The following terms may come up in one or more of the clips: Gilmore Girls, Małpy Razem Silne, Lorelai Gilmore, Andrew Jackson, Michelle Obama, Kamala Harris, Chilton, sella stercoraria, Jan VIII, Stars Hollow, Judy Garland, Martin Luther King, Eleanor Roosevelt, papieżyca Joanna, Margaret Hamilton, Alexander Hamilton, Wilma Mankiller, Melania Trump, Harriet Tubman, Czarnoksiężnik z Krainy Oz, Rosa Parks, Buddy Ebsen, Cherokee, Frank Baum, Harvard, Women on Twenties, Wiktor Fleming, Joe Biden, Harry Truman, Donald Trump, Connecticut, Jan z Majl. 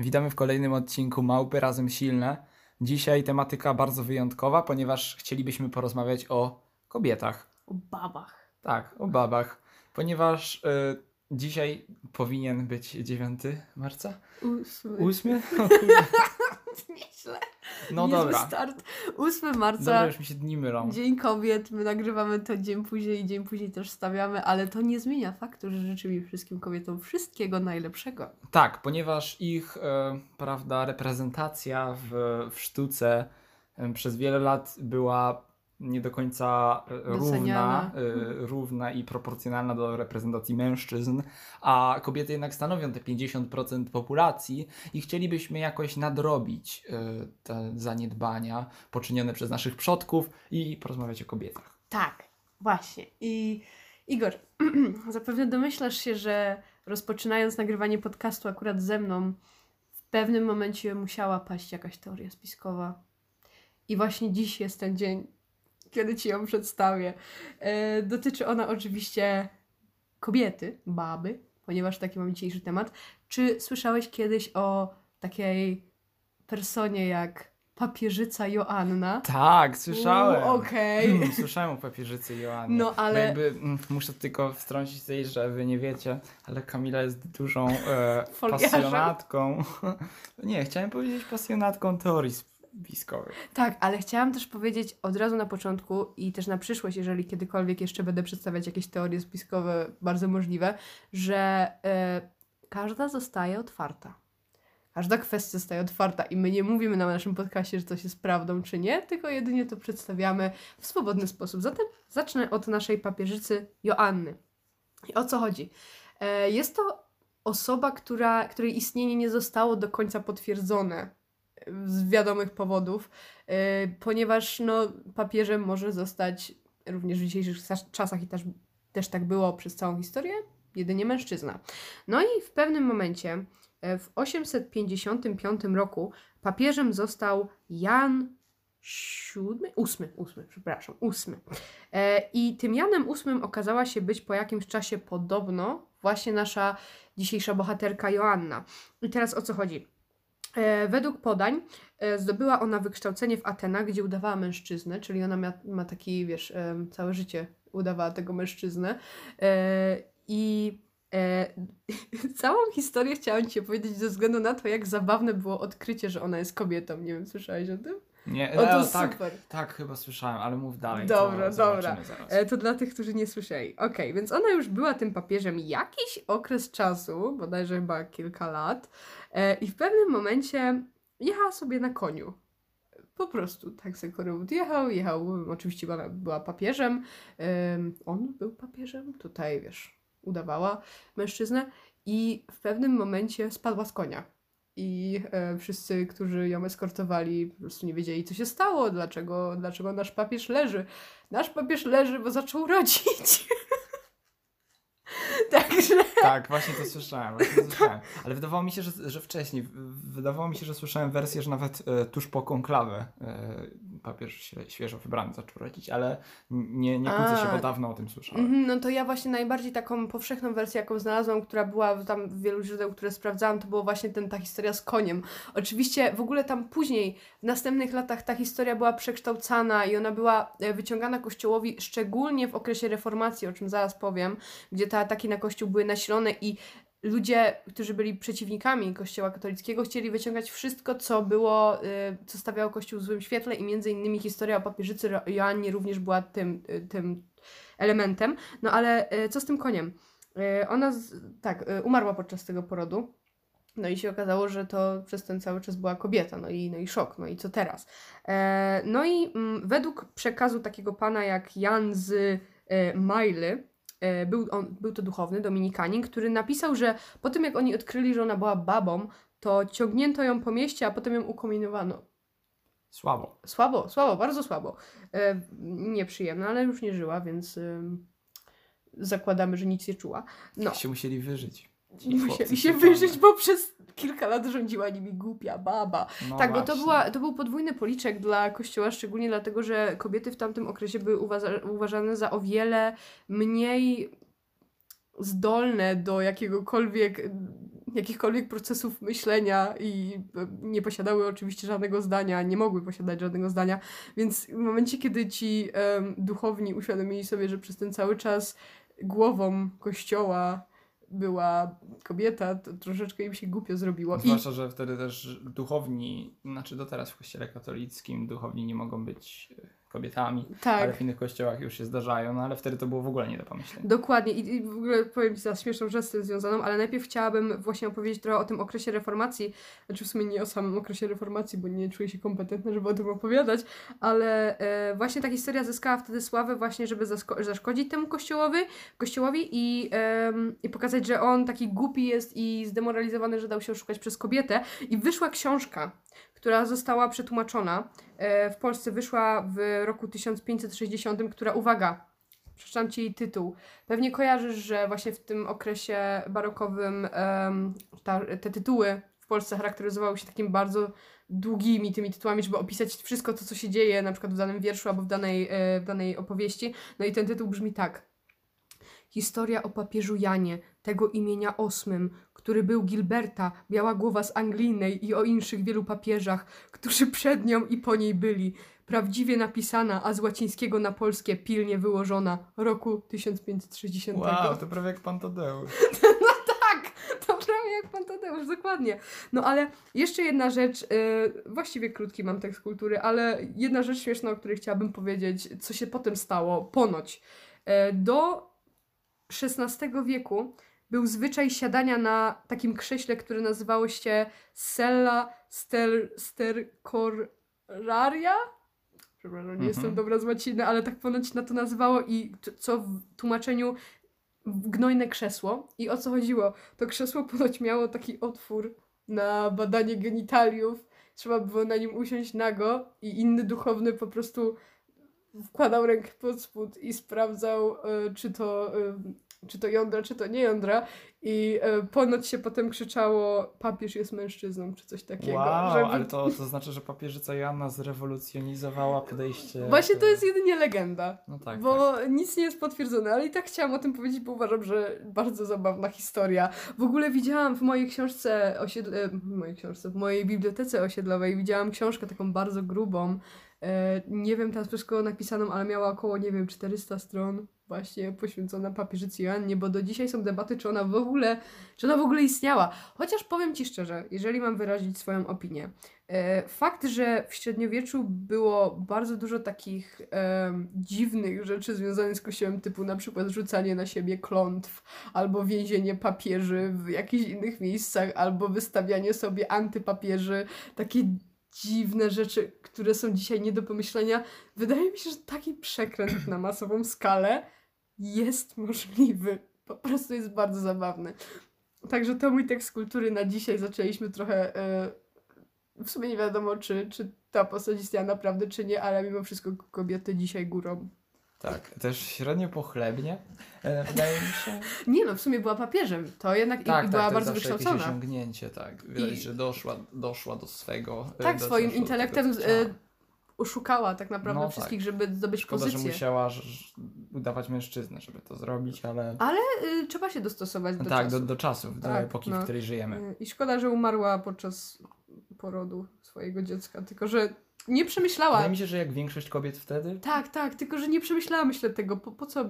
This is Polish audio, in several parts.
Witamy w kolejnym odcinku Małpy Razem Silne. Dzisiaj tematyka bardzo wyjątkowa, ponieważ chcielibyśmy porozmawiać o kobietach. O babach. Tak, o babach. Ponieważ dzisiaj powinien być 9 marca? 8? No, nieźle. No dobra. Start. 8 marca. Dobra, już mi się dni mylą. Dzień kobiet. My nagrywamy to dzień później też stawiamy, ale to nie zmienia faktu, że życzymy wszystkim kobietom wszystkiego najlepszego. Tak, ponieważ ich prawda, reprezentacja w sztuce przez wiele lat była nie do końca równa i proporcjonalna do reprezentacji mężczyzn, a kobiety jednak stanowią te 50% populacji i chcielibyśmy jakoś nadrobić te zaniedbania poczynione przez naszych przodków i porozmawiać o kobietach. Tak, właśnie. I Igor, zapewne domyślasz się, że rozpoczynając nagrywanie podcastu akurat ze mną, w pewnym momencie musiała paść jakaś teoria spiskowa. I właśnie dziś jest ten dzień, kiedy Ci ją przedstawię. Dotyczy ona oczywiście kobiety, baby, ponieważ taki mamy dzisiejszy temat. Czy słyszałeś kiedyś o takiej personie jak papieżyca Joanna? Tak, słyszałem. Okej. Okay. Słyszałem o papieżycy Joannie. No ale... muszę tylko wtrącić tutaj, że Wy nie wiecie, ale Kamila jest dużą pasjonatką. Nie, chciałem powiedzieć pasjonatką teorii spiskowych. Tak, ale chciałam też powiedzieć od razu na początku i też na przyszłość, jeżeli kiedykolwiek jeszcze będę przedstawiać jakieś teorie spiskowe, bardzo możliwe, że każda zostaje otwarta. Każda kwestia zostaje otwarta i my nie mówimy na naszym podcastie, że coś jest prawdą czy nie, tylko jedynie to przedstawiamy w swobodny sposób. Zatem zacznę od naszej papieżycy Joanny. I o co chodzi? Jest to osoba, której istnienie nie zostało do końca potwierdzone z wiadomych powodów, ponieważ no, papieżem może zostać również w dzisiejszych czasach i też tak było przez całą historię, jedynie mężczyzna. No i w pewnym momencie, w 855 roku papieżem został Jan VIII. I tym Janem VIII okazała się być po jakimś czasie podobno właśnie nasza dzisiejsza bohaterka Joanna. I teraz o co chodzi? Według podań zdobyła ona wykształcenie w Atenach, gdzie udawała mężczyznę, czyli ona ma taki, wiesz, całe życie udawała tego mężczyznę. Całą historię chciałam Ci powiedzieć ze względu na to, jak zabawne było odkrycie, że ona jest kobietą. Nie wiem, słyszałeś o tym? Nie, tak, super. Tak, chyba słyszałem, ale mów dalej. Dobra. To dla tych, którzy nie słyszeli. Okej, więc ona już była tym papieżem jakiś okres czasu, bodajże chyba kilka lat, i w pewnym momencie jechała sobie na koniu. Po prostu tak sobie Korybut jechał, oczywiście ona była papieżem, on był papieżem, tutaj wiesz, udawała mężczyznę i w pewnym momencie spadła z konia. I wszyscy, którzy ją eskortowali, po prostu nie wiedzieli, co się stało, dlaczego nasz papież leży. Nasz papież leży, bo zaczął rodzić. Także... Tak, właśnie to słyszałem. Ale wydawało mi się, że wcześniej. Wydawało mi się, że słyszałem wersję, że nawet tuż po konklawę papież świeżo wybrany zaczął rodzić, ale nie kłócę się, bo dawno o tym słyszałem. No to ja właśnie najbardziej taką powszechną wersję, jaką znalazłam, która była tam w wielu źródeł, które sprawdzałam, to była właśnie ta historia z koniem. Oczywiście w ogóle tam później, w następnych latach ta historia była przekształcana i ona była wyciągana Kościołowi, szczególnie w okresie reformacji, o czym zaraz powiem, gdzie te ataki na Kościół były nasilone i ludzie, którzy byli przeciwnikami Kościoła katolickiego, chcieli wyciągać wszystko, co stawiało Kościół w złym świetle i między innymi historia o papieżycy Joannie również była tym elementem. No ale co z tym koniem? Ona umarła podczas tego porodu. No i się okazało, że to przez ten cały czas była kobieta. No i szok. No i co teraz? No i według przekazu takiego pana jak Jan z Majl, był to duchowny, dominikanin, który napisał, że po tym jak oni odkryli, że ona była babą, to ciągnięto ją po mieście, a potem ją ukominowano. Słabo, bardzo słabo. Nieprzyjemna, ale już nie żyła, więc zakładamy, że nic nie czuła. No. Się musieli wyżyć. Musieli się wyżyć, bo przez kilka lat rządziła nimi głupia baba. No tak, właśnie. Bo to był podwójny policzek dla Kościoła, szczególnie dlatego, że kobiety w tamtym okresie były uważane za o wiele mniej zdolne do jakiegokolwiek, jakichkolwiek procesów myślenia i nie posiadały oczywiście żadnego zdania, nie mogły posiadać żadnego zdania, więc w momencie, kiedy ci duchowni uświadomili sobie, że przez ten cały czas głową kościoła była kobieta, to troszeczkę im się głupio zrobiło. Zwłaszcza, że wtedy też duchowni, znaczy do teraz w kościele katolickim duchowni nie mogą być kobietami, tak, ale w innych kościołach już się zdarzają, no ale wtedy to było w ogóle nie do pomyślenia. Dokładnie i w ogóle powiem Ci za śmieszną rzecz z tym związaną, ale najpierw chciałabym właśnie opowiedzieć trochę o tym okresie reformacji, znaczy w sumie nie o samym okresie reformacji, bo nie czuję się kompetentna, żeby o tym opowiadać, ale właśnie ta historia zyskała wtedy sławę właśnie, żeby zaszkodzić temu kościołowi i pokazać, że on taki głupi jest i zdemoralizowany, że dał się oszukać przez kobietę i wyszła książka, która została przetłumaczona, w Polsce wyszła w roku 1560, która, uwaga, przeczytam Ci jej tytuł. Pewnie kojarzysz, że właśnie w tym okresie barokowym te tytuły w Polsce charakteryzowały się takimi bardzo długimi tymi tytułami, żeby opisać wszystko to, co się dzieje, na przykład w danym wierszu albo w danej opowieści. No i ten tytuł brzmi tak. Historia o papieżu Janie, tego imienia VIII, który był Gilberta, Białagłowa z Anglijnej i o inszych wielu papieżach, którzy przed nią i po niej byli. Prawdziwie napisana, a z łacińskiego na polskie pilnie wyłożona. Roku 1560. Wow, to prawie jak Pan Tadeusz. No tak, to prawie jak Pan Tadeusz, dokładnie. No ale jeszcze jedna rzecz, właściwie krótki mam tekst kultury, ale jedna rzecz śmieszna, o której chciałabym powiedzieć, co się potem stało, ponoć. Do XVI wieku był zwyczaj siadania na takim krześle, które nazywało się sella stercoraria. Przepraszam, nie jestem dobra z łaciny, ale tak ponoć na to nazywało i co w tłumaczeniu gnojne krzesło. I o co chodziło? To krzesło ponoć miało taki otwór na badanie genitaliów. Trzeba było na nim usiąść nago i inny duchowny po prostu wkładał rękę pod spód i sprawdzał, czy to jądra, czy to nie jądra i ponoć się potem krzyczało papież jest mężczyzną, czy coś takiego. Wow, żeby... ale to znaczy, że papieżyca Joanna zrewolucjonizowała podejście... Właśnie to jest jedynie legenda, no tak, bo tak. Nic nie jest potwierdzone, ale i tak chciałam o tym powiedzieć, bo uważam, że bardzo zabawna historia. W ogóle widziałam w mojej książce, w mojej bibliotece osiedlowej widziałam książkę taką bardzo grubą, nie wiem teraz przez kogo napisaną, ale miała około, nie wiem, 400 stron. Właśnie poświęcona papieżycy Joannie, bo do dzisiaj są debaty, czy ona w ogóle istniała. Chociaż powiem Ci szczerze, jeżeli mam wyrazić swoją opinię, fakt, że w średniowieczu było bardzo dużo takich dziwnych rzeczy związanych z kościołem, typu na przykład rzucanie na siebie klątw, albo więzienie papieży w jakichś innych miejscach, albo wystawianie sobie antypapieży, takie dziwne rzeczy, które są dzisiaj nie do pomyślenia. Wydaje mi się, że taki przekręt na masową skalę jest możliwy. Po prostu jest bardzo zabawny. Także to mój tekst kultury na dzisiaj. Zaczęliśmy trochę... w sumie nie wiadomo, czy ta postać istniała naprawdę, czy nie, ale mimo wszystko kobiety dzisiaj górą. Tak, też średnio pochlebnie, wydaje mi się. Nie no, w sumie była papieżem, to jednak tak, i była tak, bardzo wykształcona. Tak, to osiągnięcie, tak. Widać, że doszła do swego... Tak, swoim intelektem oszukała tak naprawdę wszystkich, żeby zdobyć pozycję. Szkoda, że musiała udawać mężczyznę, żeby to zrobić, ale... Ale trzeba się dostosować do czasów. Tak, do czasów, do epoki, w której żyjemy. I szkoda, że umarła podczas porodu swojego dziecka, tylko że... Nie przemyślała. Wydaje mi się, że jak większość kobiet wtedy. Tak, tylko że nie przemyślała myślę tego, po co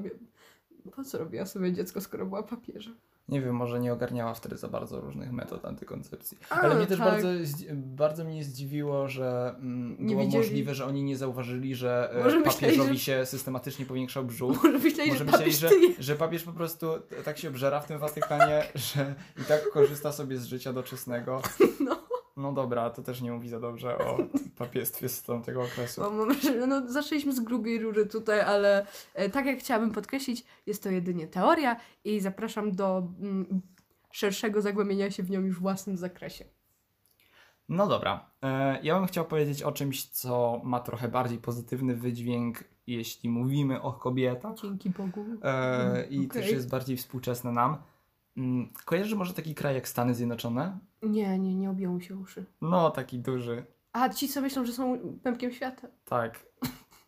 robiła sobie dziecko, skoro była papieżem. Nie wiem, może nie ogarniała wtedy za bardzo różnych metod antykoncepcji. Ale mnie też bardzo mnie zdziwiło, że było możliwe, że oni nie zauważyli, że papieżowi się systematycznie powiększał brzuch. Może myśleli, że papież po prostu tak się obżera w tym Watykanie, że i tak korzysta sobie z życia doczesnego. No dobra, to też nie mówi za dobrze o papiestwie z tamtego okresu. No, zaczęliśmy z grubiej rury tutaj, ale tak jak chciałabym podkreślić, jest to jedynie teoria i zapraszam do szerszego zagłębienia się w nią już w własnym zakresie. No dobra, ja bym chciał powiedzieć o czymś, co ma trochę bardziej pozytywny wydźwięk, jeśli mówimy o kobietach. Dzięki Bogu. I też jest bardziej współczesne nam. Kojarzy może taki kraj jak Stany Zjednoczone? Nie objął mi się uszy. No, taki duży. A ci co myślą, że są pępkiem świata? Tak,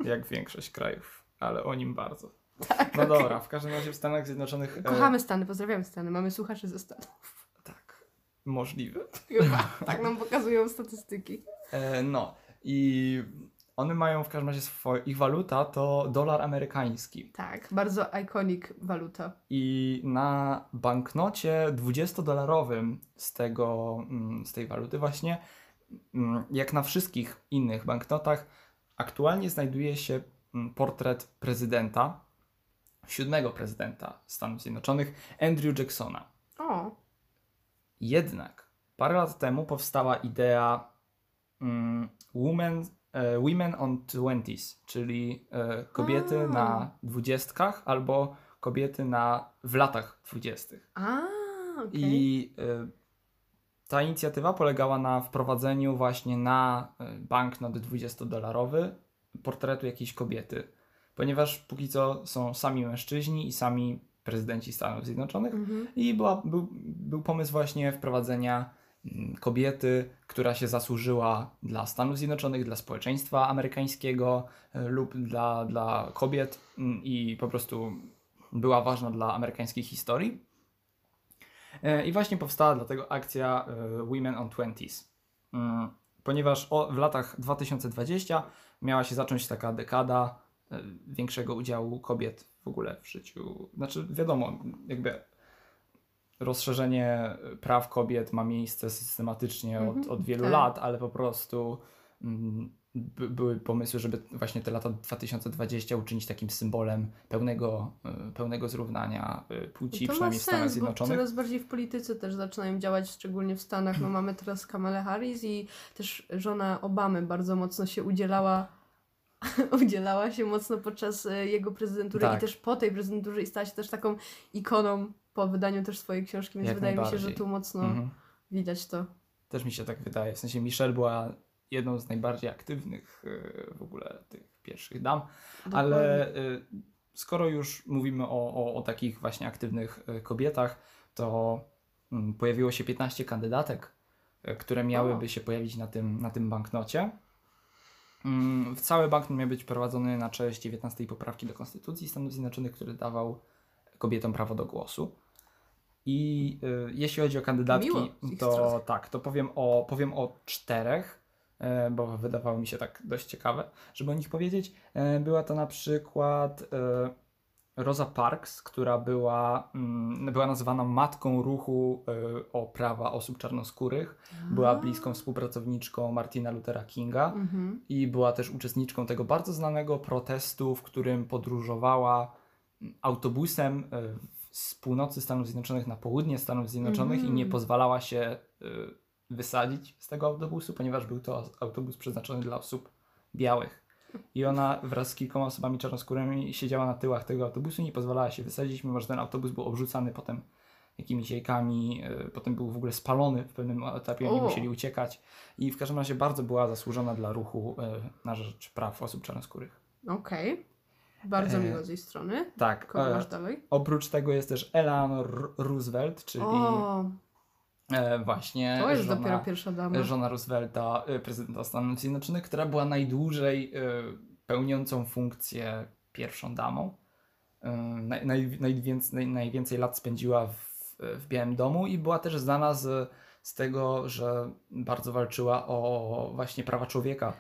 jak większość krajów, ale o nim bardzo. Tak, no dobra, w każdym razie w Stanach Zjednoczonych... Kochamy Stany, pozdrawiamy Stany, mamy słuchaczy ze Stanów. Tak. możliwy. Chyba, tak nam pokazują statystyki. No i one mają w każdym razie swoje, ich waluta to dolar amerykański. Tak, bardzo iconic waluta. I na banknocie 20-dolarowym z tej waluty właśnie, jak na wszystkich innych banknotach, aktualnie znajduje się portret prezydenta, siódmego prezydenta Stanów Zjednoczonych, Andrew Jacksona. O. Jednak parę lat temu powstała idea Women on Twenties, czyli kobiety na dwudziestkach albo kobiety w latach dwudziestych. Okay. I ta inicjatywa polegała na wprowadzeniu właśnie na banknot 20-dolarowy portretu jakiejś kobiety. Ponieważ póki co są sami mężczyźni i sami prezydenci Stanów Zjednoczonych i był pomysł właśnie wprowadzenia kobiety, która się zasłużyła dla Stanów Zjednoczonych, dla społeczeństwa amerykańskiego lub dla kobiet i po prostu była ważna dla amerykańskiej historii. I właśnie powstała dlatego akcja Women on Twenties, ponieważ w latach 2020 miała się zacząć taka dekada większego udziału kobiet w ogóle w życiu. Znaczy wiadomo, jakby rozszerzenie praw kobiet ma miejsce systematycznie od wielu lat, ale po prostu były pomysły, żeby właśnie te lata 2020 uczynić takim symbolem pełnego zrównania płci, to przynajmniej w Stanach Zjednoczonych. Coraz bardziej w polityce też zaczynają działać, szczególnie w Stanach. No, mamy teraz Kamalę Harris i też żona Obamy bardzo mocno się udzielała podczas jego prezydentury i też po tej prezydenturze i stała się też taką ikoną po wydaniu też swojej książki, więc wydaje mi się, że tu mocno widać to. Też mi się tak wydaje. W sensie Michelle była jedną z najbardziej aktywnych w ogóle tych pierwszych dam. Dokładnie. Ale skoro już mówimy o takich właśnie aktywnych kobietach, to pojawiło się 15 kandydatek, które miałyby się pojawić na tym banknocie. Cały banknot miał być prowadzony na cześć 19. poprawki do Konstytucji Stanów Zjednoczonych, który dawał kobietom prawo do głosu. I jeśli chodzi o kandydatki, to powiem o czterech, bo wydawało mi się tak dość ciekawe, żeby o nich powiedzieć. Była to na przykład Rosa Parks, która była nazwana matką ruchu o prawa osób czarnoskórych. Była bliską współpracowniczką Martina Luthera Kinga i była też uczestniczką tego bardzo znanego protestu, w którym podróżowała autobusem z północy Stanów Zjednoczonych na południe Stanów Zjednoczonych i nie pozwalała się wysadzić z tego autobusu, ponieważ był to autobus przeznaczony dla osób białych. I ona wraz z kilkoma osobami czarnoskórymi siedziała na tyłach tego autobusu i nie pozwalała się wysadzić, mimo że ten autobus był obrzucany potem jakimiś jajkami, potem był w ogóle spalony w pewnym etapie, oni musieli uciekać. I w każdym razie bardzo była zasłużona dla ruchu na rzecz praw osób czarnoskórych. Okej. Bardzo miło z tej strony. Tak. Kogo masz dalej? Oprócz tego jest też Eleanor Roosevelt, czyli właśnie to jest dopiero pierwsza dama. Żona Roosevelta, prezydenta Stanów Zjednoczonych, która była najdłużej pełniącą funkcję pierwszą damą. Najwięcej lat spędziła w Białym Domu i była też znana z tego, że bardzo walczyła o właśnie prawa człowieka.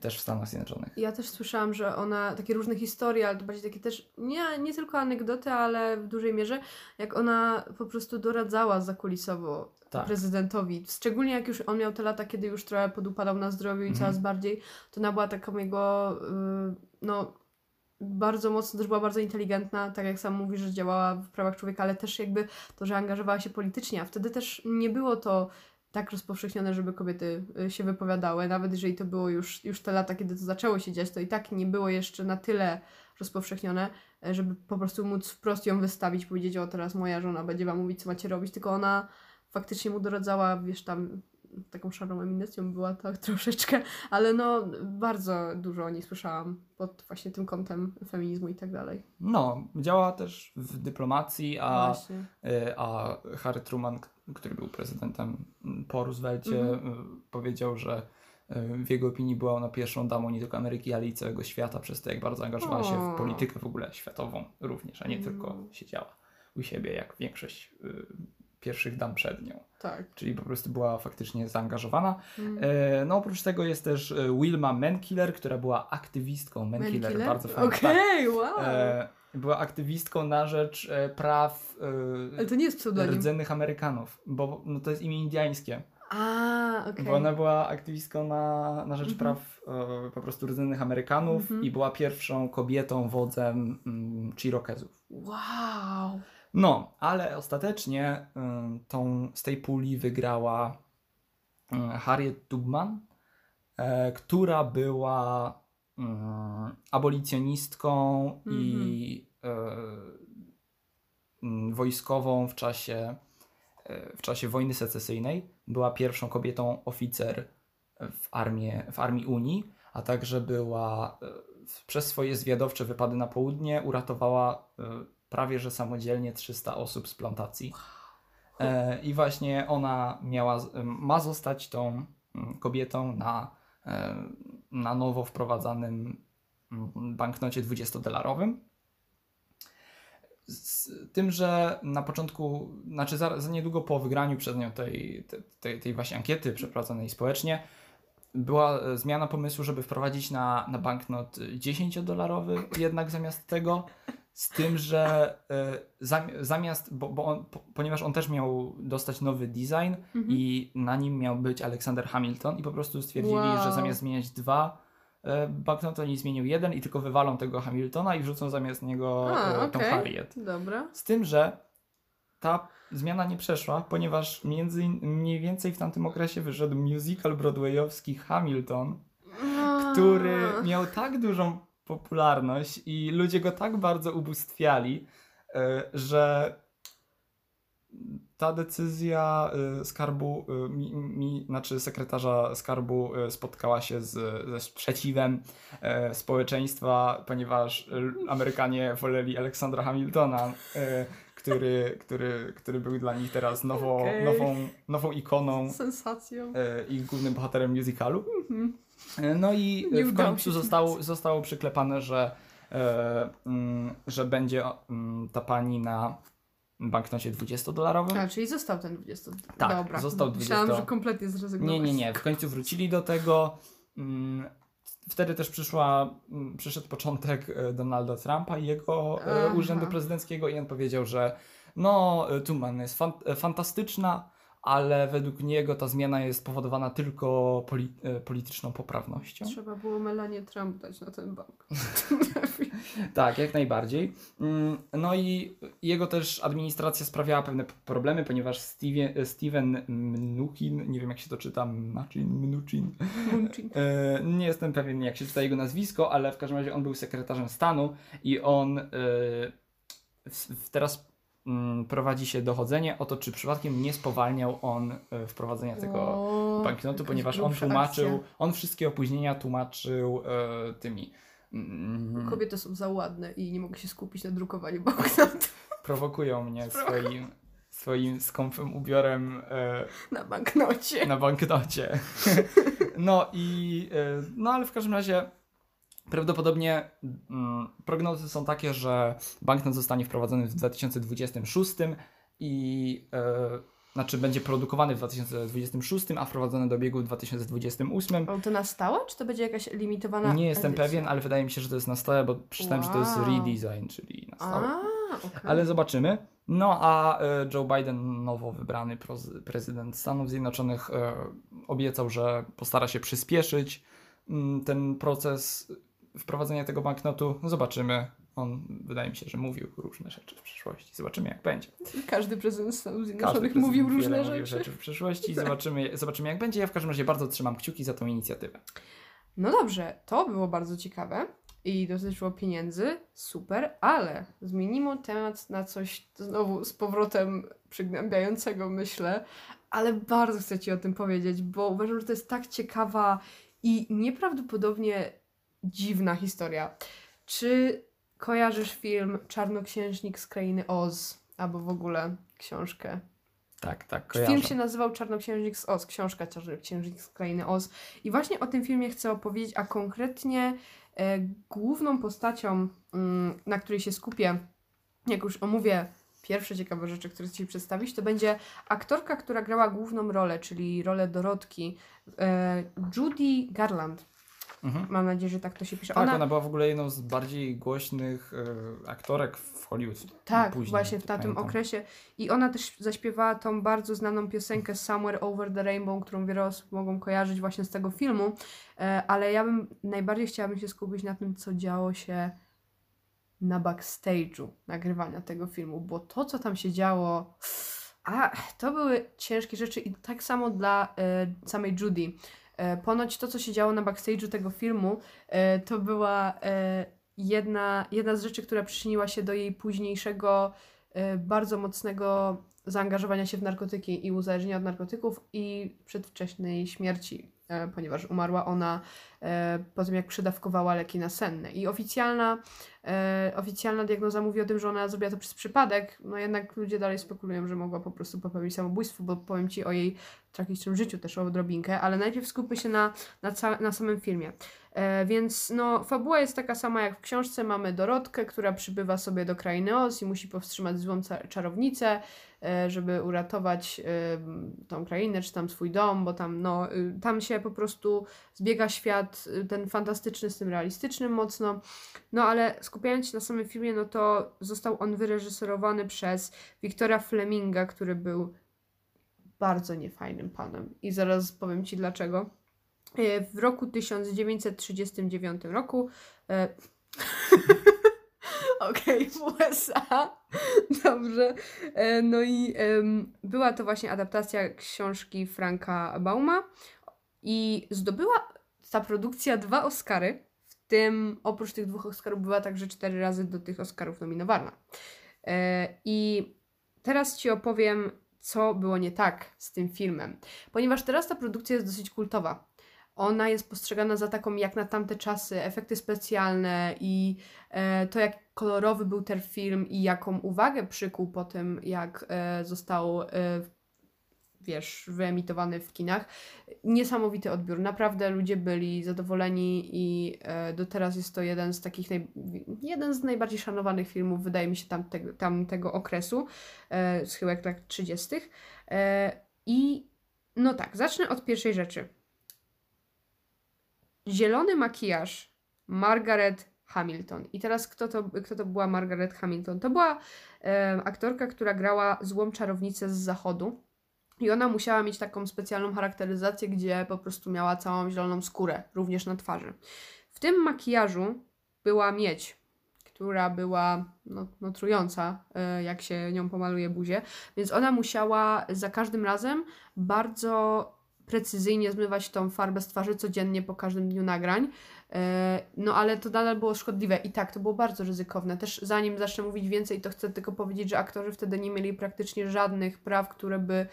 Też w Stanach Zjednoczonych. Ja też słyszałam, że ona, takie różne historie, ale to bardziej takie też, nie tylko anegdoty, ale w dużej mierze, jak ona po prostu doradzała zakulisowo prezydentowi. Szczególnie jak już on miał te lata, kiedy już trochę podupadał na zdrowiu i coraz bardziej, to ona była taką jego, bardzo mocno, też była bardzo inteligentna, tak jak sam mówisz, że działała w prawach człowieka, ale też jakby to, że angażowała się politycznie, a wtedy też nie było to tak rozpowszechnione, żeby kobiety się wypowiadały. Nawet jeżeli to było już te lata, kiedy to zaczęło się dziać, to i tak nie było jeszcze na tyle rozpowszechnione, żeby po prostu móc wprost ją wystawić, powiedzieć, o teraz moja żona będzie wam mówić, co macie robić, tylko ona faktycznie mu doradzała, wiesz, tam taką szarą eminencją była tak troszeczkę, ale bardzo dużo o niej słyszałam pod właśnie tym kątem feminizmu i tak dalej. Działała też w dyplomacji, a Harry Truman, który był prezydentem po Roosevelcie, powiedział, że w jego opinii była ona pierwszą damą nie tylko Ameryki, ale i całego świata, przez to jak bardzo angażowała się w politykę w ogóle światową również, a nie tylko siedziała u siebie jak większość pierwszych dam przed nią. Tak. Czyli po prostu była faktycznie zaangażowana. No oprócz tego jest też Wilma Mankiller, która była aktywistką. Mankiller? Bardzo fajna. Okej, tak. Wow. Była aktywistką na rzecz praw rdzennych Amerykanów, bo no, to jest imię indiańskie. A, okay. Bo ona była aktywistką na rzecz praw po prostu rdzennych Amerykanów i była pierwszą kobietą wodzem Cherokeesów. Wow! No, ale ostatecznie z tej puli wygrała Harriet Tubman, która była abolicjonistką i wojskową w czasie wojny secesyjnej. Była pierwszą kobietą oficer w armii Unii, a także była przez swoje zwiadowcze wypady na południe uratowała prawie że samodzielnie 300 osób z plantacji. I właśnie ona ma zostać tą kobietą na nowo wprowadzanym banknocie 20-dolarowym. Z tym, że na początku, znaczy za niedługo po wygraniu przez nią tej właśnie ankiety przeprowadzonej społecznie, była zmiana pomysłu, żeby wprowadzić na banknot 10-dolarowy jednak zamiast tego. Z tym, że zamiast, ponieważ on też miał dostać nowy design i na nim miał być Alexander Hamilton i po prostu stwierdzili, że zamiast zmieniać dwa banknoty, oni zmienił jeden i tylko wywalą tego Hamiltona i wrzucą zamiast niego tą Harriet. Dobra. Z tym, że ta zmiana nie przeszła, ponieważ mniej więcej w tamtym okresie wyszedł musical broadwayowski Hamilton, który miał tak dużą popularność i ludzie go tak bardzo ubóstwiali, że ta decyzja sekretarza skarbu spotkała się ze sprzeciwem społeczeństwa, ponieważ Amerykanie woleli Aleksandra Hamiltona, który był dla nich teraz nową ikoną, sensacją i głównym bohaterem musicalu. No i w końcu zostało przyklepane, że będzie ta pani na banknocie 20-dolarowym. A, czyli został ten 20. Tak, dobra. Został 20. Myślałam, że kompletnie zrezygnowałeś. Nie. W końcu wrócili do tego. Wtedy też przyszedł początek Donalda Trumpa i jego urzędu prezydenckiego i on powiedział, że no, Truman jest fantastyczna, ale według niego ta zmiana jest spowodowana tylko polityczną poprawnością. Trzeba było Melanie Trump dać na ten bank. Tak, jak najbardziej. No i jego też administracja sprawiała pewne problemy, ponieważ Steven Mnuchin, nie wiem jak się to czyta, Mnuchin. Nie jestem pewien jak się czyta jego nazwisko, ale w każdym razie on był sekretarzem stanu i on teraz prowadzi się dochodzenie o to, czy przypadkiem nie spowalniał on wprowadzenia tego banknotu, ponieważ on wszystkie opóźnienia tłumaczył tymi. Kobiety są za ładne i nie mogę się skupić na drukowaniu banknotu. Prowokują mnie swoim skąpym ubiorem na banknocie. No ale w każdym razie prawdopodobnie prognozy są takie, że banknot zostanie wprowadzony w 2026 i będzie produkowany w 2026, a wprowadzony do obiegu w 2028. To na stałe, czy to będzie jakaś limitowana edycja? Nie jestem pewien, ale wydaje mi się, że to jest na stałe, bo przeczytałem, że to jest redesign, czyli na stałe. Okay. Ale zobaczymy. No a Joe Biden, nowo wybrany prezydent Stanów Zjednoczonych, obiecał, że postara się przyspieszyć ten proces wprowadzenia tego banknotu. Zobaczymy. On, wydaje mi się, że mówił różne rzeczy w przyszłości. Zobaczymy, jak będzie. Każdy prezydent Stanów Zjednoczonych mówił różne rzeczy w przyszłości. Tak. Zobaczymy, jak będzie. Ja w każdym razie bardzo trzymam kciuki za tą inicjatywę. No dobrze, to było bardzo ciekawe i dotyczyło pieniędzy. Super, ale zmienimy temat na coś znowu z powrotem przygnębiającego, myślę, ale bardzo chcę Ci o tym powiedzieć, bo uważam, że to jest tak ciekawa i nieprawdopodobnie dziwna historia. Czy kojarzysz film Czarnoksiężnik z Krainy Oz? Albo w ogóle książkę? Tak, kojarzę. Film się nazywał Czarnoksiężnik z Oz, książka Czarnoksiężnik z Krainy Oz. I właśnie o tym filmie chcę opowiedzieć, a konkretnie główną postacią, na której się skupię, jak już omówię pierwsze ciekawe rzeczy, które chcę Ci przedstawić, to będzie aktorka, która grała główną rolę, czyli rolę Dorotki, Judy Garland. Mhm. Mam nadzieję, że tak to się pisze. Tak, ona była w ogóle jedną z bardziej głośnych aktorek w Hollywood. Tak, później, właśnie w tym okresie. I ona też zaśpiewała tą bardzo znaną piosenkę Somewhere Over the Rainbow, którą wiele osób mogą kojarzyć właśnie z tego filmu. Ale ja najbardziej chciałabym się skupić na tym, co działo się na backstage'u nagrywania tego filmu, bo to, co tam się działo, to były ciężkie rzeczy i tak samo dla samej Judy. Ponoć to, co się działo na backstage'u tego filmu, to była jedna z rzeczy, która przyczyniła się do jej późniejszego, bardzo mocnego zaangażowania się w narkotyki i uzależnienia od narkotyków i przedwczesnej śmierci, ponieważ umarła ona po tym, jak przydawkowała leki nasenne. I oficjalna diagnoza mówi o tym, że ona zrobiła to przez przypadek, no jednak ludzie dalej spekulują, że mogła po prostu popełnić samobójstwo, bo powiem Ci o jej tragicznym życiu też odrobinkę, ale najpierw skupmy się na samym filmie. Więc no, fabuła jest taka sama jak w książce. Mamy Dorotkę, która przybywa sobie do Krainy Oz i musi powstrzymać złą czarownicę, żeby uratować tą krainę, czy tam swój dom, bo tam się po prostu zbiega świat, ten fantastyczny z tym realistycznym mocno. No ale skupiając się na samym filmie, no to został on wyreżyserowany przez Wiktora Fleminga, który był bardzo niefajnym panem. I zaraz powiem Ci dlaczego. W roku 1939 roku... Okej, w USA. Dobrze. No i była to właśnie adaptacja książki Franka Bauma i zdobyła ta produkcja 2 Oscary, w tym oprócz tych 2 Oscarów była także 4 razy do tych Oscarów nominowana. I teraz Ci opowiem, co było nie tak z tym filmem, ponieważ teraz ta produkcja jest dosyć kultowa. Ona jest postrzegana za taką jak na tamte czasy, efekty specjalne i to, jak kolorowy był ten film i jaką uwagę przykuł po tym, jak został wyemitowany w kinach. Niesamowity odbiór. Naprawdę ludzie byli zadowoleni i do teraz jest to jeden z najbardziej szanowanych filmów, wydaje mi się, tamtego okresu, schyłek lat 30. I no tak, zacznę od pierwszej rzeczy. Zielony makijaż Margaret Hamilton. I teraz kto to była Margaret Hamilton? To była aktorka, która grała złą czarownicę z zachodu i ona musiała mieć taką specjalną charakteryzację, gdzie po prostu miała całą zieloną skórę, również na twarzy. W tym makijażu była miedź, która była no trująca, jak się nią pomaluje buzię, więc ona musiała za każdym razem bardzo precyzyjnie zmywać tą farbę z twarzy codziennie po każdym dniu nagrań. No ale to nadal było szkodliwe i tak, to było bardzo ryzykowne. Też zanim zacznę mówić więcej, to chcę tylko powiedzieć, że aktorzy wtedy nie mieli praktycznie żadnych praw, które by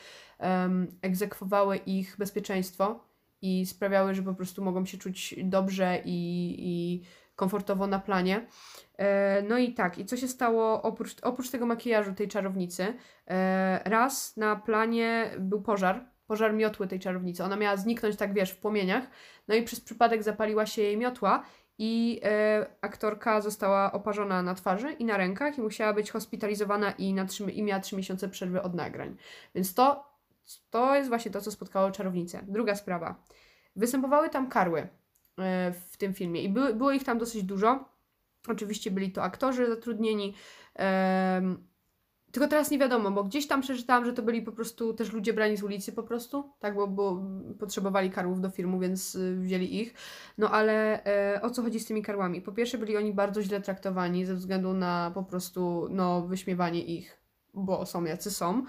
egzekwowały ich bezpieczeństwo i sprawiały, że po prostu mogą się czuć dobrze i komfortowo na planie. No i tak, i co się stało oprócz tego makijażu tej czarownicy? Raz na planie był pożar miotły tej czarownicy. Ona miała zniknąć, tak wiesz, w płomieniach. No i przez przypadek zapaliła się jej miotła i aktorka została oparzona na twarzy i na rękach i musiała być hospitalizowana i miała 3 miesiące przerwy od nagrań. Więc to jest właśnie to, co spotkało czarownicę. Druga sprawa. Występowały tam karły w tym filmie i było ich tam dosyć dużo. Oczywiście byli to aktorzy zatrudnieni, tylko teraz nie wiadomo, bo gdzieś tam przeczytałam, że to byli po prostu też ludzie brani z ulicy po prostu, tak, bo potrzebowali karłów do filmu, więc wzięli ich. No ale o co chodzi z tymi karłami? Po pierwsze, byli oni bardzo źle traktowani ze względu na po prostu wyśmiewanie ich, bo są jacy są.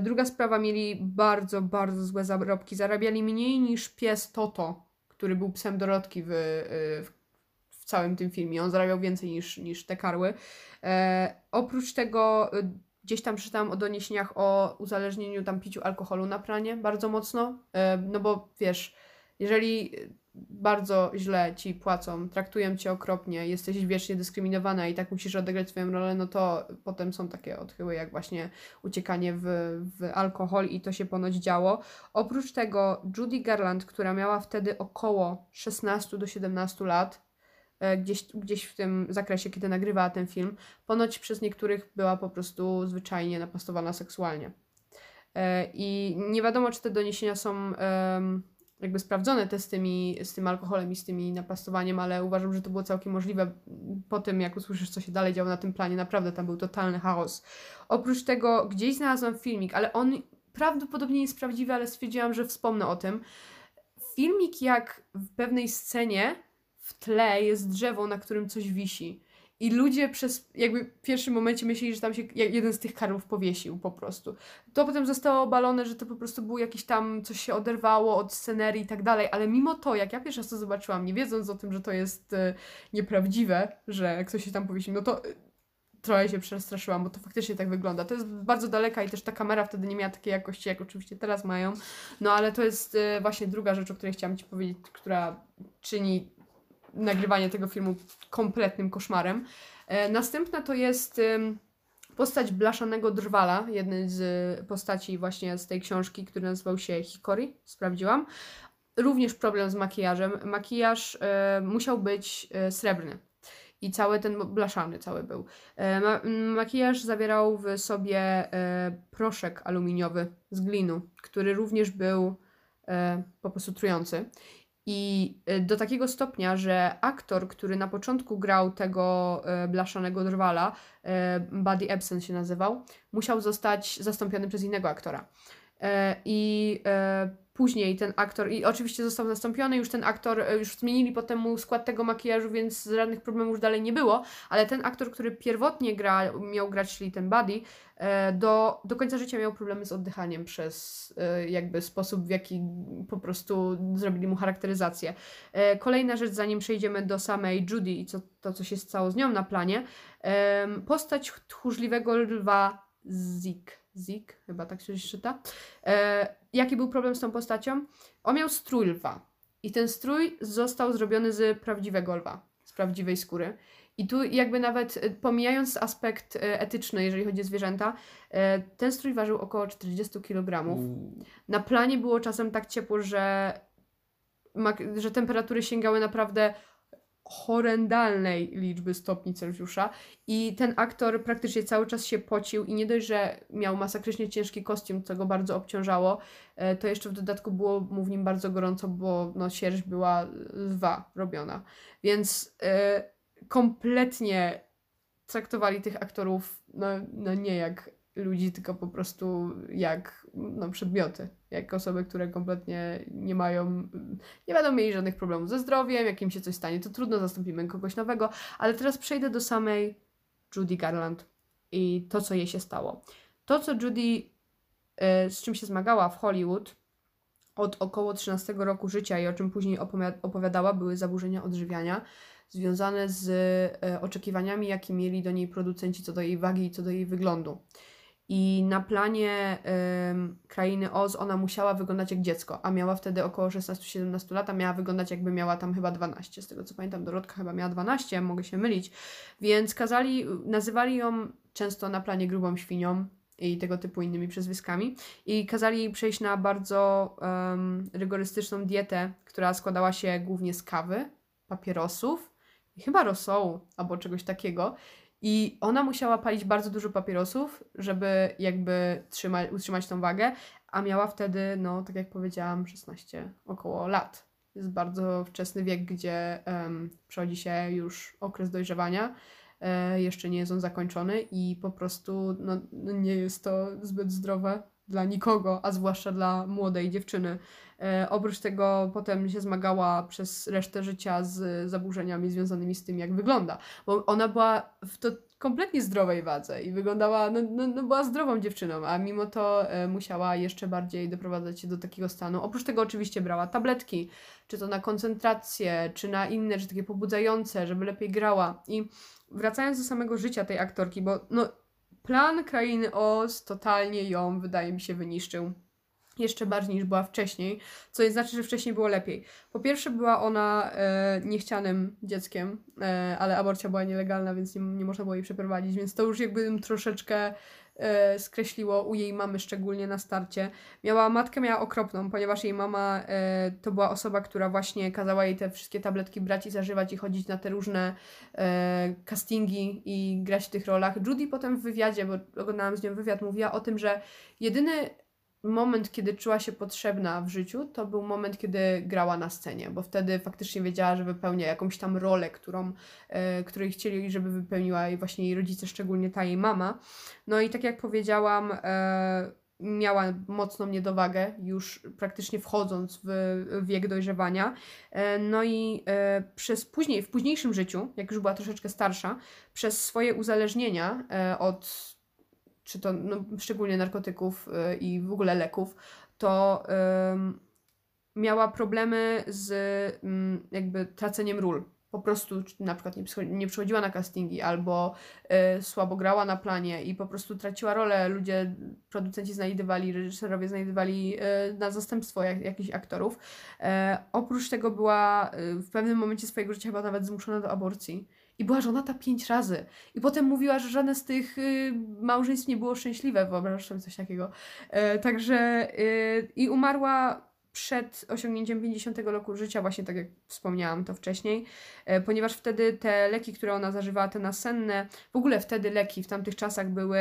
Druga sprawa, mieli bardzo, bardzo złe zarobki. Zarabiali mniej niż pies Toto, który był psem Dorotki w całym tym filmie. On zarabiał więcej niż te karły. Oprócz tego gdzieś tam czytałam o doniesieniach o uzależnieniu tam piciu alkoholu na planie bardzo mocno, no bo wiesz, jeżeli bardzo źle Ci płacą, traktują Cię okropnie, jesteś wiecznie dyskryminowana i tak musisz odegrać swoją rolę, no to potem są takie odchyły jak właśnie uciekanie w alkohol i to się ponoć działo. Oprócz tego Judy Garland, która miała wtedy około 16 do 17 lat, gdzieś w tym zakresie, kiedy nagrywała ten film, ponoć przez niektórych była po prostu zwyczajnie napastowana seksualnie. I nie wiadomo, czy te doniesienia są jakby sprawdzone te z tym alkoholem i z tymi napastowaniem, ale uważam, że to było całkiem możliwe po tym, jak usłyszysz, co się dalej działo na tym planie. Naprawdę tam był totalny chaos. Oprócz tego gdzieś znalazłam filmik, ale on prawdopodobnie jest prawdziwy, ale stwierdziłam, że wspomnę o tym. Filmik, jak w pewnej scenie w tle jest drzewo, na którym coś wisi. I ludzie przez jakby w pierwszym momencie myśleli, że tam się jeden z tych karłów powiesił po prostu. To potem zostało obalone, że to po prostu był jakiś tam, coś się oderwało od scenerii i tak dalej, ale mimo to, jak ja pierwszy raz to zobaczyłam, nie wiedząc o tym, że to jest nieprawdziwe, że ktoś się tam powiesił, no to trochę się przestraszyłam, bo to faktycznie tak wygląda. To jest bardzo daleka i też ta kamera wtedy nie miała takiej jakości, jak oczywiście teraz mają. No ale to jest właśnie druga rzecz, o której chciałam Ci powiedzieć, która czyni nagrywanie tego filmu kompletnym koszmarem. Następna to jest postać blaszanego drwala, jednej z postaci właśnie z tej książki, który nazywał się Hickory, sprawdziłam. Również problem z makijażem. Makijaż musiał być srebrny i cały ten blaszany cały był. Makijaż zawierał w sobie proszek aluminiowy z glinu, który również był po prostu trujący. I do takiego stopnia, że aktor, który na początku grał tego blaszanego drwala, Buddy Ebsen się nazywał, musiał zostać zastąpiony przez innego aktora. I później ten aktor, i oczywiście został zastąpiony, już ten aktor, już zmienili potem mu skład tego makijażu, więc żadnych problemów już dalej nie było, ale ten aktor, który pierwotnie miał grać, czyli ten Buddy, do końca życia miał problemy z oddychaniem przez jakby sposób, w jaki po prostu zrobili mu charakteryzację. Kolejna rzecz, zanim przejdziemy do samej Judy i co się stało z nią na planie, postać tchórzliwego lwa Zig, chyba tak się czyta. Jaki był problem z tą postacią? On miał strój lwa i ten strój został zrobiony z prawdziwego lwa, z prawdziwej skóry. I tu jakby nawet pomijając aspekt etyczny, jeżeli chodzi o zwierzęta, ten strój ważył około 40 kg. Na planie było czasem tak ciepło, że temperatury sięgały naprawdę horrendalnej liczby stopni Celsjusza i ten aktor praktycznie cały czas się pocił i nie dość, że miał masakrycznie ciężki kostium, co go bardzo obciążało, to jeszcze w dodatku było mu w nim bardzo gorąco, bo no, sierść była lwa robiona, więc kompletnie traktowali tych aktorów no nie jak ludzi, tylko po prostu jak przedmioty, jak osoby, które kompletnie nie będą mieli żadnych problemów ze zdrowiem, jak im się coś stanie, to trudno, zastąpimy kogoś nowego. Ale teraz przejdę do samej Judy Garland i to, co jej się stało. To, co Judy, z czym się zmagała w Hollywood od około 13 roku życia i o czym później opowiadała, były zaburzenia odżywiania związane z oczekiwaniami, jakie mieli do niej producenci co do jej wagi i co do jej wyglądu. I na planie Krainy Oz ona musiała wyglądać jak dziecko, a miała wtedy około 16-17 lat, a miała wyglądać jakby miała tam chyba 12, z tego co pamiętam Dorotka chyba miała 12, mogę się mylić, więc nazywali ją często na planie grubą świnią i tego typu innymi przezwiskami i kazali jej przejść na bardzo rygorystyczną dietę, która składała się głównie z kawy, papierosów i chyba rosołu albo czegoś takiego. I ona musiała palić bardzo dużo papierosów, żeby jakby utrzymać tą wagę, a miała wtedy, no tak jak powiedziałam, 16 około lat. Jest bardzo wczesny wiek, gdzie przechodzi się już okres dojrzewania, jeszcze nie jest on zakończony i po prostu nie jest to zbyt zdrowe dla nikogo, a zwłaszcza dla młodej dziewczyny. Oprócz tego potem się zmagała przez resztę życia z zaburzeniami związanymi z tym, jak wygląda. Bo ona była w to kompletnie zdrowej wadze i wyglądała, była zdrową dziewczyną, a mimo to musiała jeszcze bardziej doprowadzać się do takiego stanu. Oprócz tego oczywiście brała tabletki, czy to na koncentrację, czy na inne, czy takie pobudzające, żeby lepiej grała. I wracając do samego życia tej aktorki, bo plan Krainy Oz totalnie ją, wydaje mi się, wyniszczył. Jeszcze bardziej niż była wcześniej, co nie znaczy, że wcześniej było lepiej. Po pierwsze była ona niechcianym dzieckiem, ale aborcja była nielegalna, więc nie można było jej przeprowadzić, więc to już jakby troszeczkę skreśliło u jej mamy, szczególnie na starcie. Matkę miała okropną, ponieważ jej mama to była osoba, która właśnie kazała jej te wszystkie tabletki brać i zażywać i chodzić na te różne castingi i grać w tych rolach. Judy potem w wywiadzie, bo oglądałam z nią wywiad, mówiła o tym, że jedyny moment, kiedy czuła się potrzebna w życiu, to był moment, kiedy grała na scenie, bo wtedy faktycznie wiedziała, że wypełnia jakąś tam rolę, której chcieli, żeby wypełniła jej właśnie jej rodzice, szczególnie ta jej mama. No i tak jak powiedziałam, miała mocną niedowagę, już praktycznie wchodząc w wiek dojrzewania. No i w późniejszym życiu, jak już była troszeczkę starsza, przez swoje uzależnienia od szczególnie narkotyków i w ogóle leków, to miała problemy z jakby traceniem ról. Po prostu na przykład nie przychodziła na castingi albo słabo grała na planie i po prostu traciła rolę. Ludzie, producenci znajdywali, reżyserowie znajdywali na zastępstwo jakichś aktorów. Oprócz tego była w pewnym momencie swojego życia chyba nawet zmuszona do aborcji. I była żonata 5 razy. I potem mówiła, że żadne z tych małżeństw nie było szczęśliwe. Wyobrażasz sobie coś takiego. Także i umarła przed osiągnięciem 50 roku życia, właśnie tak jak wspomniałam to wcześniej, ponieważ wtedy te leki, które ona zażywała, te nasenne, w ogóle wtedy leki w tamtych czasach były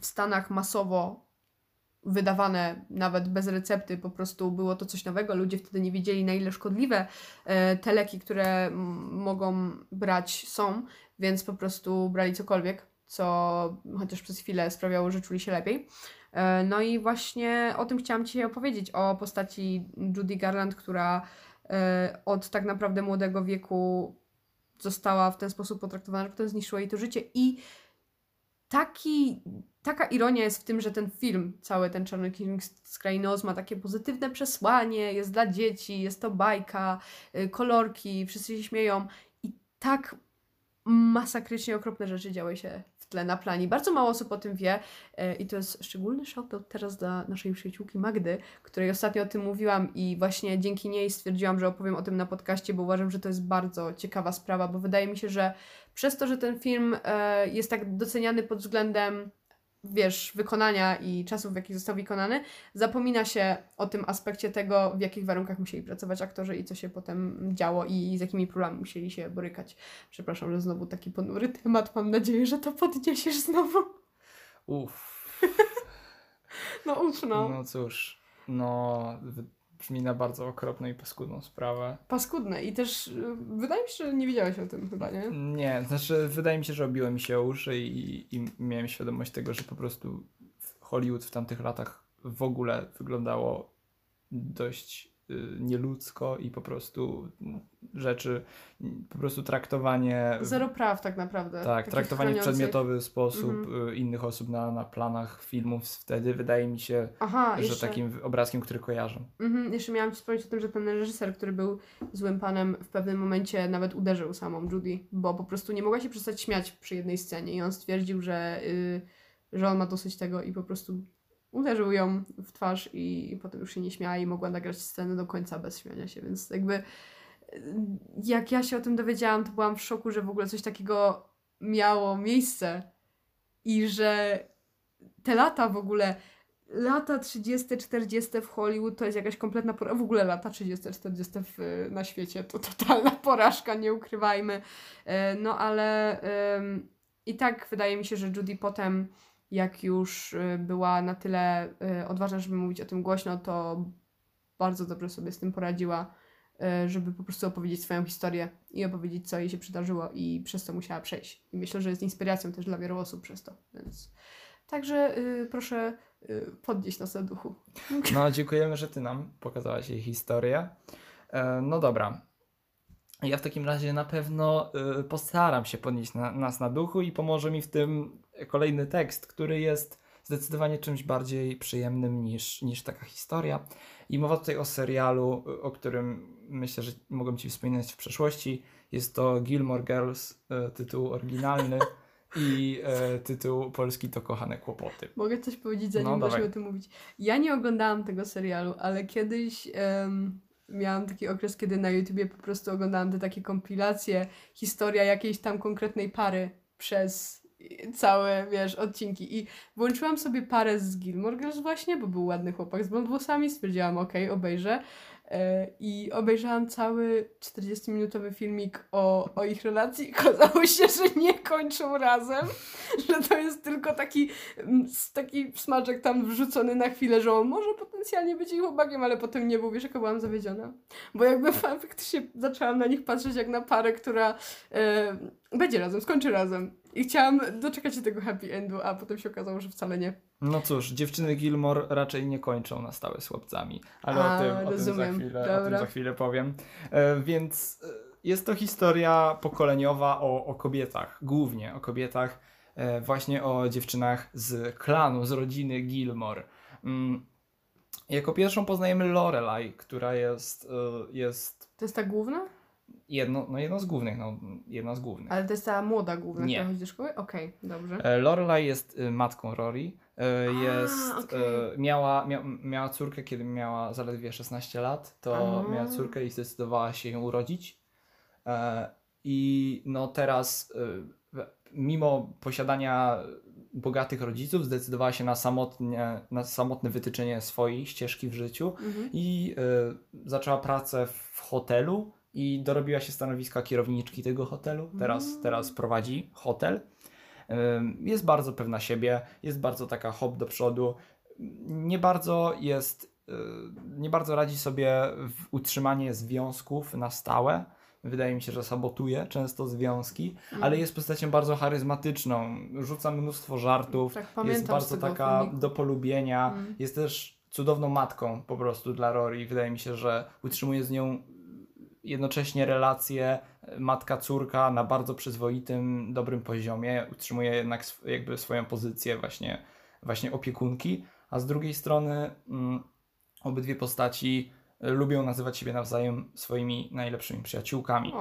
w Stanach masowo wydawane nawet bez recepty, po prostu było to coś nowego, ludzie wtedy nie wiedzieli, na ile szkodliwe te leki, które mogą brać, są, więc po prostu brali cokolwiek, co chociaż przez chwilę sprawiało, że czuli się lepiej. No i właśnie o tym chciałam Ci opowiedzieć, o postaci Judy Garland, która od tak naprawdę młodego wieku została w ten sposób potraktowana, że potem zniszczyło jej to życie. I taka ironia jest w tym, że ten film, cały ten Czarnoksiężnik z Krainy Oz ma takie pozytywne przesłanie, jest dla dzieci, jest to bajka, kolorki, wszyscy się śmieją i tak masakrycznie okropne rzeczy działy się w tle na planie. Bardzo mało osób o tym wie i to jest szczególny shoutout teraz dla naszej przyjaciółki Magdy, której ostatnio o tym mówiłam i właśnie dzięki niej stwierdziłam, że opowiem o tym na podcaście, bo uważam, że to jest bardzo ciekawa sprawa, bo wydaje mi się, że przez to, że ten film jest tak doceniany pod względem wykonania i czasów, w jakich został wykonany, zapomina się o tym aspekcie tego, w jakich warunkach musieli pracować aktorzy i co się potem działo i z jakimi problemami musieli się borykać. Przepraszam, że znowu taki ponury temat, mam nadzieję, że to podniesiesz znowu. No cóż, brzmi na bardzo okropną i paskudną sprawę. Paskudne i też wydaje mi się, że nie wiedziałeś o tym chyba, nie? Nie, znaczy wydaje mi się, że obiło mi się o uszy i miałem świadomość tego, że po prostu Hollywood w tamtych latach w ogóle wyglądało dość nieludzko i po prostu rzeczy, po prostu traktowanie... Zero praw tak naprawdę. Tak, traktowanie w przedmiotowy sposób innych osób na planach filmów wtedy wydaje mi się, że takim obrazkiem, który kojarzę. Jeszcze miałam Ci wspomnieć o tym, że ten reżyser, który był złym panem, w pewnym momencie nawet uderzył samą Judy, bo po prostu nie mogła się przestać śmiać przy jednej scenie i on stwierdził, że on ma dosyć tego i po prostu... uderzył ją w twarz i potem już się nie śmiała i mogła nagrać scenę do końca bez śmiania się, więc jakby jak ja się o tym dowiedziałam, to byłam w szoku, że w ogóle coś takiego miało miejsce i że te lata w ogóle, lata 30, 40 w Hollywood to jest jakaś kompletna porażka, w ogóle lata 30, 40 na świecie to totalna porażka, nie ukrywajmy, no ale i tak wydaje mi się, że Judy potem, jak już była na tyle odważna, żeby mówić o tym głośno, to bardzo dobrze sobie z tym poradziła, żeby po prostu opowiedzieć swoją historię i opowiedzieć, co jej się przydarzyło i przez co musiała przejść. I myślę, że jest inspiracją też dla wielu osób przez to. Więc... Także proszę podnieść nas na duchu. No, dziękujemy, że Ty nam pokazałaś jej historię. No dobra. Ja w takim razie na pewno postaram się podnieść nas na duchu i pomoże mi w tym kolejny tekst, który jest zdecydowanie czymś bardziej przyjemnym niż taka historia. I mowa tutaj o serialu, o którym myślę, że mogłem Ci wspominać w przeszłości. Jest to Gilmore Girls, tytuł oryginalny i tytuł polski to Kochane Kłopoty. Mogę coś powiedzieć, zanim będziemy o tym mówić? Ja nie oglądałam tego serialu, ale kiedyś... Miałam taki okres, kiedy na YouTubie po prostu oglądałam te takie kompilacje, historia jakiejś tam konkretnej pary przez całe, wiesz, odcinki. I włączyłam sobie parę z Gilmore Girls właśnie, bo był ładny chłopak z blond włosami. Stwierdziłam, okej, obejrzę. I obejrzałam cały 40-minutowy filmik o ich relacji. Okazało się, że nie kończą razem, że to jest tylko taki smaczek tam wrzucony na chwilę, że on może potencjalnie być ich chłopakiem, ale potem nie był. Wiesz, jaka byłam zawiedziona? Bo jakby faktycznie zaczęłam na nich patrzeć jak na parę, która będzie razem, skończy razem. I chciałam doczekać się tego happy endu, a potem się okazało, że wcale nie. No cóż, dziewczyny Gilmore raczej nie kończą na stałe z chłopcami, ale o tym za chwilę powiem. Więc jest to historia pokoleniowa o kobietach, głównie o kobietach, właśnie o dziewczynach z klanu, z rodziny Gilmore. Jako pierwszą poznajemy Lorelai, która jest... To jest ta główna? Jedną z głównych. Ale to jest ta młoda główna, która chodzi do szkoły? Okej, dobrze. Lorelai jest matką Rory. Miała córkę, kiedy miała zaledwie 16 lat, to miała córkę i zdecydowała się ją urodzić. I no teraz, mimo posiadania bogatych rodziców, zdecydowała się na samotne wytyczenie swojej ścieżki w życiu i zaczęła pracę w hotelu. I dorobiła się stanowiska kierowniczki tego hotelu. Teraz prowadzi hotel. Jest bardzo pewna siebie, jest bardzo taka hop do przodu. Nie bardzo radzi sobie w utrzymanie związków na stałe. Wydaje mi się, że sabotuje często związki, ale jest postacią bardzo charyzmatyczną. Rzuca mnóstwo żartów. Tak, jest bardzo taka do polubienia. Jest też cudowną matką po prostu dla Rory. Wydaje mi się, że utrzymuje z nią jednocześnie relacje matka-córka na bardzo przyzwoitym, dobrym poziomie. Utrzymuje jednak jakby swoją pozycję właśnie opiekunki, a z drugiej strony obydwie postaci lubią nazywać siebie nawzajem swoimi najlepszymi przyjaciółkami.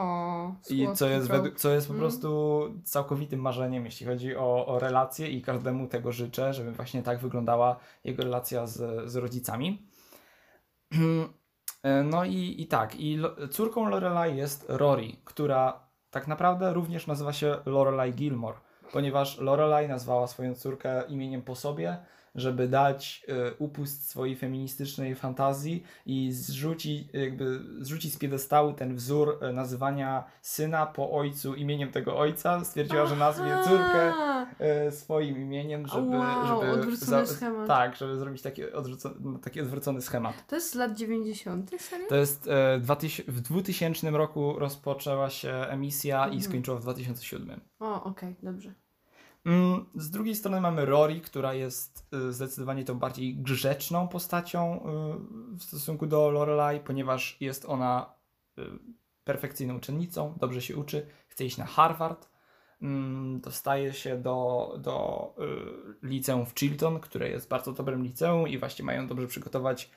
Co jest po prostu całkowitym marzeniem, jeśli chodzi o relacje, i każdemu tego życzę, żeby właśnie tak wyglądała jego relacja z rodzicami. No i córką Lorelai jest Rory, która tak naprawdę również nazywa się Lorelai Gilmore, ponieważ Lorelai nazwała swoją córkę imieniem po sobie, żeby dać upust swojej feministycznej fantazji i zrzucić z piedestału ten wzór nazywania syna po ojcu imieniem tego ojca. Stwierdziła, że nazwie córkę swoim imieniem, żeby zrobić taki odwrócony schemat. To jest z lat 90. serio? To jest w 2000 roku rozpoczęła się emisja i skończyła w 2007. Dobrze. Z drugiej strony mamy Rory, która jest zdecydowanie tą bardziej grzeczną postacią w stosunku do Lorelai, ponieważ jest ona perfekcyjną uczennicą, dobrze się uczy, chce iść na Harvard, dostaje się do liceum w Chilton, które jest bardzo dobrym liceum i właśnie mają dobrze przygotować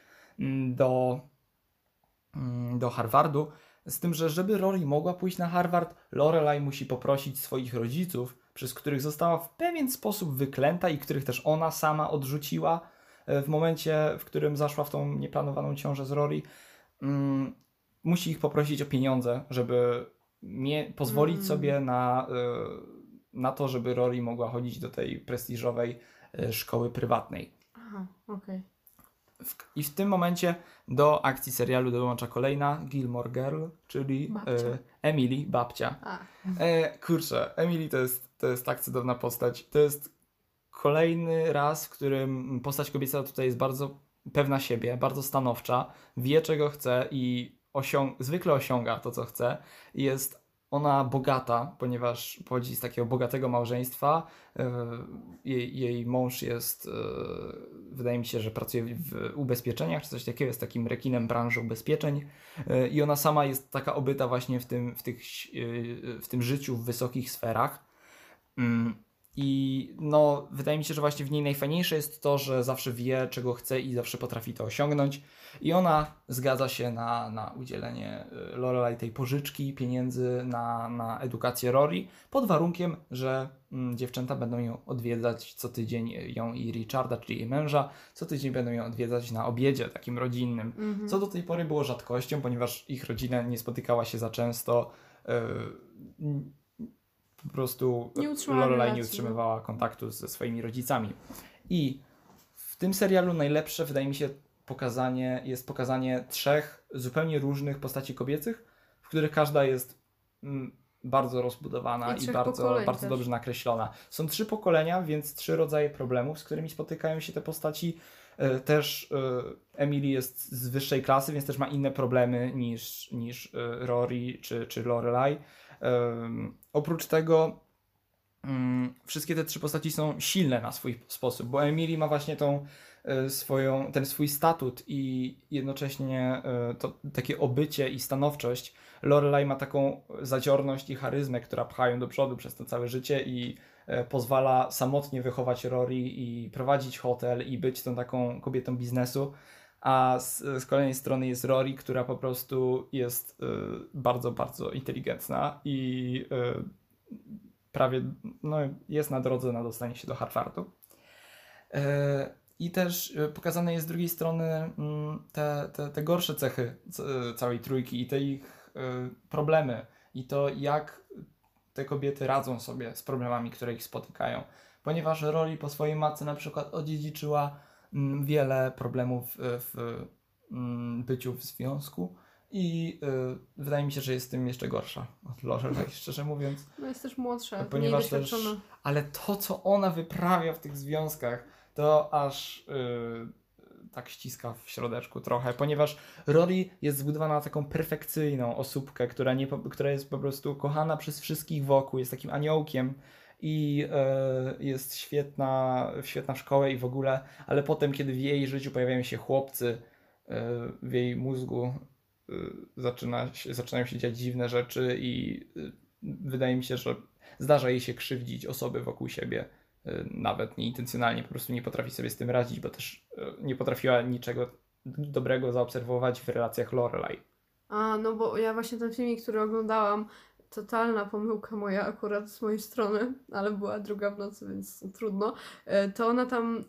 do Harvardu. Z tym, że żeby Rory mogła pójść na Harvard, Lorelai musi poprosić swoich rodziców, przez których została w pewien sposób wyklęta i których też ona sama odrzuciła w momencie, w którym zaszła w tą nieplanowaną ciążę z Rory. Musi ich poprosić o pieniądze, żeby pozwolić sobie na to, żeby Rory mogła chodzić do tej prestiżowej szkoły prywatnej. Aha, okej. I w tym momencie do akcji serialu dołącza kolejna Gilmore Girl, czyli babcia. Emily, babcia. Emily to jest tak cudowna postać. To jest kolejny raz, w którym postać kobieca tutaj jest bardzo pewna siebie, bardzo stanowcza, wie czego chce i zwykle osiąga to, co chce. Jest ona bogata, ponieważ pochodzi z takiego bogatego małżeństwa. Jej mąż jest, wydaje mi się, że pracuje w ubezpieczeniach, czy coś takiego, jest takim rekinem branży ubezpieczeń. I ona sama jest taka obyta właśnie w tym życiu w wysokich sferach. I no, wydaje mi się, że właśnie w niej najfajniejsze jest to, że zawsze wie, czego chce i zawsze potrafi to osiągnąć. I ona zgadza się na udzielenie Lorelai tej pożyczki, pieniędzy na edukację Rory, pod warunkiem, że dziewczęta będą ją odwiedzać co tydzień, ją i Richarda, czyli jej męża, co tydzień będą ją odwiedzać na obiedzie takim rodzinnym. Co do tej pory było rzadkością, ponieważ ich rodzina nie spotykała się za często. po prostu Lorelai nie utrzymywała kontaktu ze swoimi rodzicami. I w tym serialu najlepsze, wydaje mi się, pokazanie trzech zupełnie różnych postaci kobiecych, w których każda jest bardzo rozbudowana i bardzo dobrze nakreślona. Są trzy pokolenia, więc trzy rodzaje problemów, z którymi spotykają się te postaci. Też Emily jest z wyższej klasy, więc też ma inne problemy niż Rory czy Lorelai. Oprócz tego wszystkie te trzy postaci są silne na swój sposób, bo Emily ma właśnie ten swój statut i jednocześnie to takie obycie i stanowczość. Lorelai ma taką zadziorność i charyzmę, która pchają do przodu przez to całe życie i pozwala samotnie wychować Rory i prowadzić hotel i być tą taką kobietą biznesu. A z kolejnej strony jest Rory, która po prostu jest bardzo, bardzo inteligentna i prawie jest na drodze na dostanie się do Harvardu. I też pokazane jest z drugiej strony te gorsze cechy całej trójki i te ich problemy i to, jak te kobiety radzą sobie z problemami, które ich spotykają. Ponieważ Rory po swojej matce na przykład odziedziczyła wiele problemów w byciu w związku i wydaje mi się, że jest tym jeszcze gorsza od Lorelai, szczerze mówiąc. No jest też młodsza, mniej doświadczona. Ale to, co ona wyprawia w tych związkach, to aż tak ściska w środeczku trochę, ponieważ Rory jest zbudowana na taką perfekcyjną osóbkę, która jest po prostu kochana przez wszystkich wokół, jest takim aniołkiem i jest świetna w szkole i w ogóle, ale potem, kiedy w jej życiu pojawiają się chłopcy, w jej mózgu zaczynają się dziać dziwne rzeczy i wydaje mi się, że zdarza jej się krzywdzić osoby wokół siebie. Nawet nieintencjonalnie, po prostu nie potrafi sobie z tym radzić, bo też nie potrafiła niczego dobrego zaobserwować w relacjach Lorelai. A, no bo ja właśnie ten filmik, który oglądałam, totalna pomyłka moja akurat z mojej strony, ale była 2 w nocy, więc trudno. To ona tam,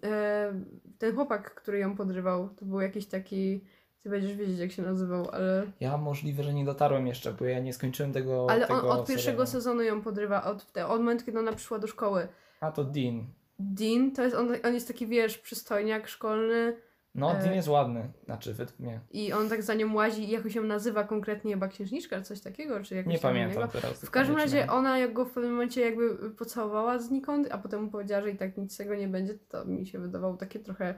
ten chłopak, który ją podrywał, to był jakiś taki... Ty będziesz wiedzieć, jak się nazywał, ale... Ja możliwe, że nie dotarłem jeszcze, bo ja nie skończyłem tego... Ale on od pierwszego sezonu ją podrywa, od momentu, kiedy ona przyszła do szkoły. A to Dean. Dean? To jest, on jest taki, wiesz, przystojniak szkolny. No, Dean jest ładny, znaczy według mnie. I on tak za nią łazi i jakoś ją nazywa konkretnie, chyba księżniczka, czy coś takiego, czy jakoś... Nie pamiętam teraz. W każdym razie ona go w pewnym momencie jakby pocałowała znikąd, a potem mu powiedziała, że i tak nic z tego nie będzie. To mi się wydawało takie trochę...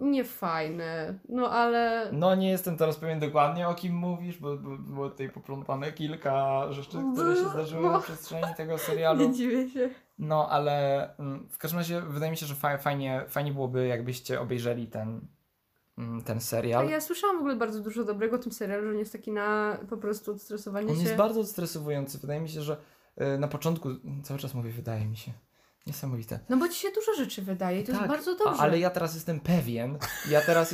niefajne, no ale... No nie jestem teraz pewien dokładnie, o kim mówisz, bo było tutaj poplątane kilka rzeczy, które się zdarzyły na przestrzeni tego serialu. Nie dziwię się. No ale w każdym razie wydaje mi się, że fajnie byłoby, jakbyście obejrzeli ten serial. Ja słyszałam w ogóle bardzo dużo dobrego o tym serialu, że on jest taki na po prostu odstresowanie się. On jest bardzo odstresowujący. Wydaje mi się, że na początku, cały czas mówię wydaje mi się, niesamowite. No bo ci się dużo rzeczy wydaje, to tak, jest bardzo dobrze. Ale ja teraz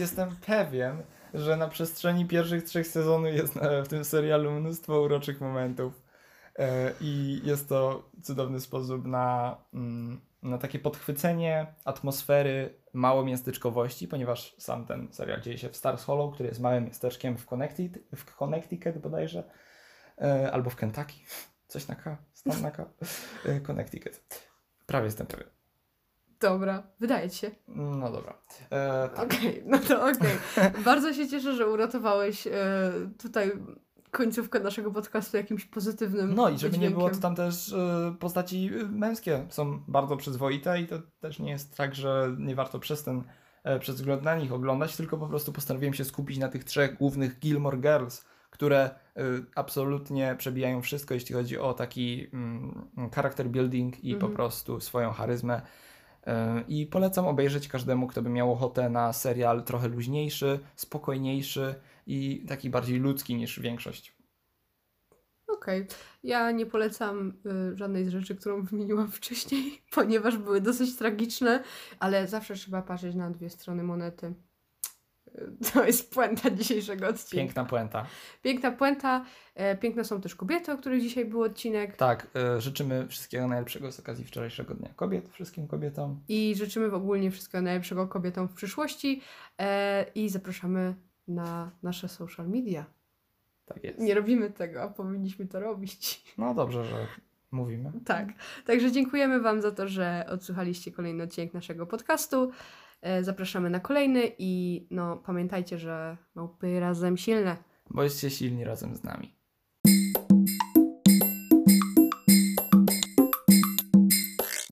jestem pewien, że na przestrzeni pierwszych 3 sezonów jest w tym serialu mnóstwo uroczych momentów i jest to cudowny sposób na takie podchwycenie atmosfery małomiasteczkowości, ponieważ sam ten serial dzieje się w Stars Hollow, który jest małym miasteczkiem w Connecticut bodajże, albo w Kentucky, coś na K, stan na K, Connecticut. Prawie jestem pewien. Dobra, wydaje ci się. No dobra. Tak. Okej, no to okej. Bardzo się cieszę, że uratowałeś tutaj końcówkę naszego podcastu jakimś pozytywnym No i żeby dźwiękiem. Nie było, to tam też postaci męskie są bardzo przyzwoite i to też nie jest tak, że nie warto przez wzgląd na nich oglądać, tylko po prostu postanowiłem się skupić na tych 3 głównych Gilmore Girls, które absolutnie przebijają wszystko, jeśli chodzi o taki character building i po prostu swoją charyzmę. I polecam obejrzeć każdemu, kto by miał ochotę na serial trochę luźniejszy, spokojniejszy i taki bardziej ludzki niż większość. Okej. Ja nie polecam żadnej z rzeczy, którą wymieniłam wcześniej, ponieważ były dosyć tragiczne, ale zawsze trzeba patrzeć na 2 strony monety. To jest puenta dzisiejszego odcinka. Piękna puenta. Piękne są też kobiety, o których dzisiaj był odcinek. Tak, życzymy wszystkiego najlepszego z okazji wczorajszego Dnia Kobiet wszystkim kobietom. I życzymy ogólnie wszystkiego najlepszego kobietom w przyszłości. I zapraszamy na nasze social media. Tak jest. Nie robimy tego, a powinniśmy to robić. No dobrze, że mówimy. Tak. Także dziękujemy Wam za to, że odsłuchaliście kolejny odcinek naszego podcastu. Zapraszamy na kolejny i no, pamiętajcie, że małpy razem silne. Bądźcie silni razem z nami.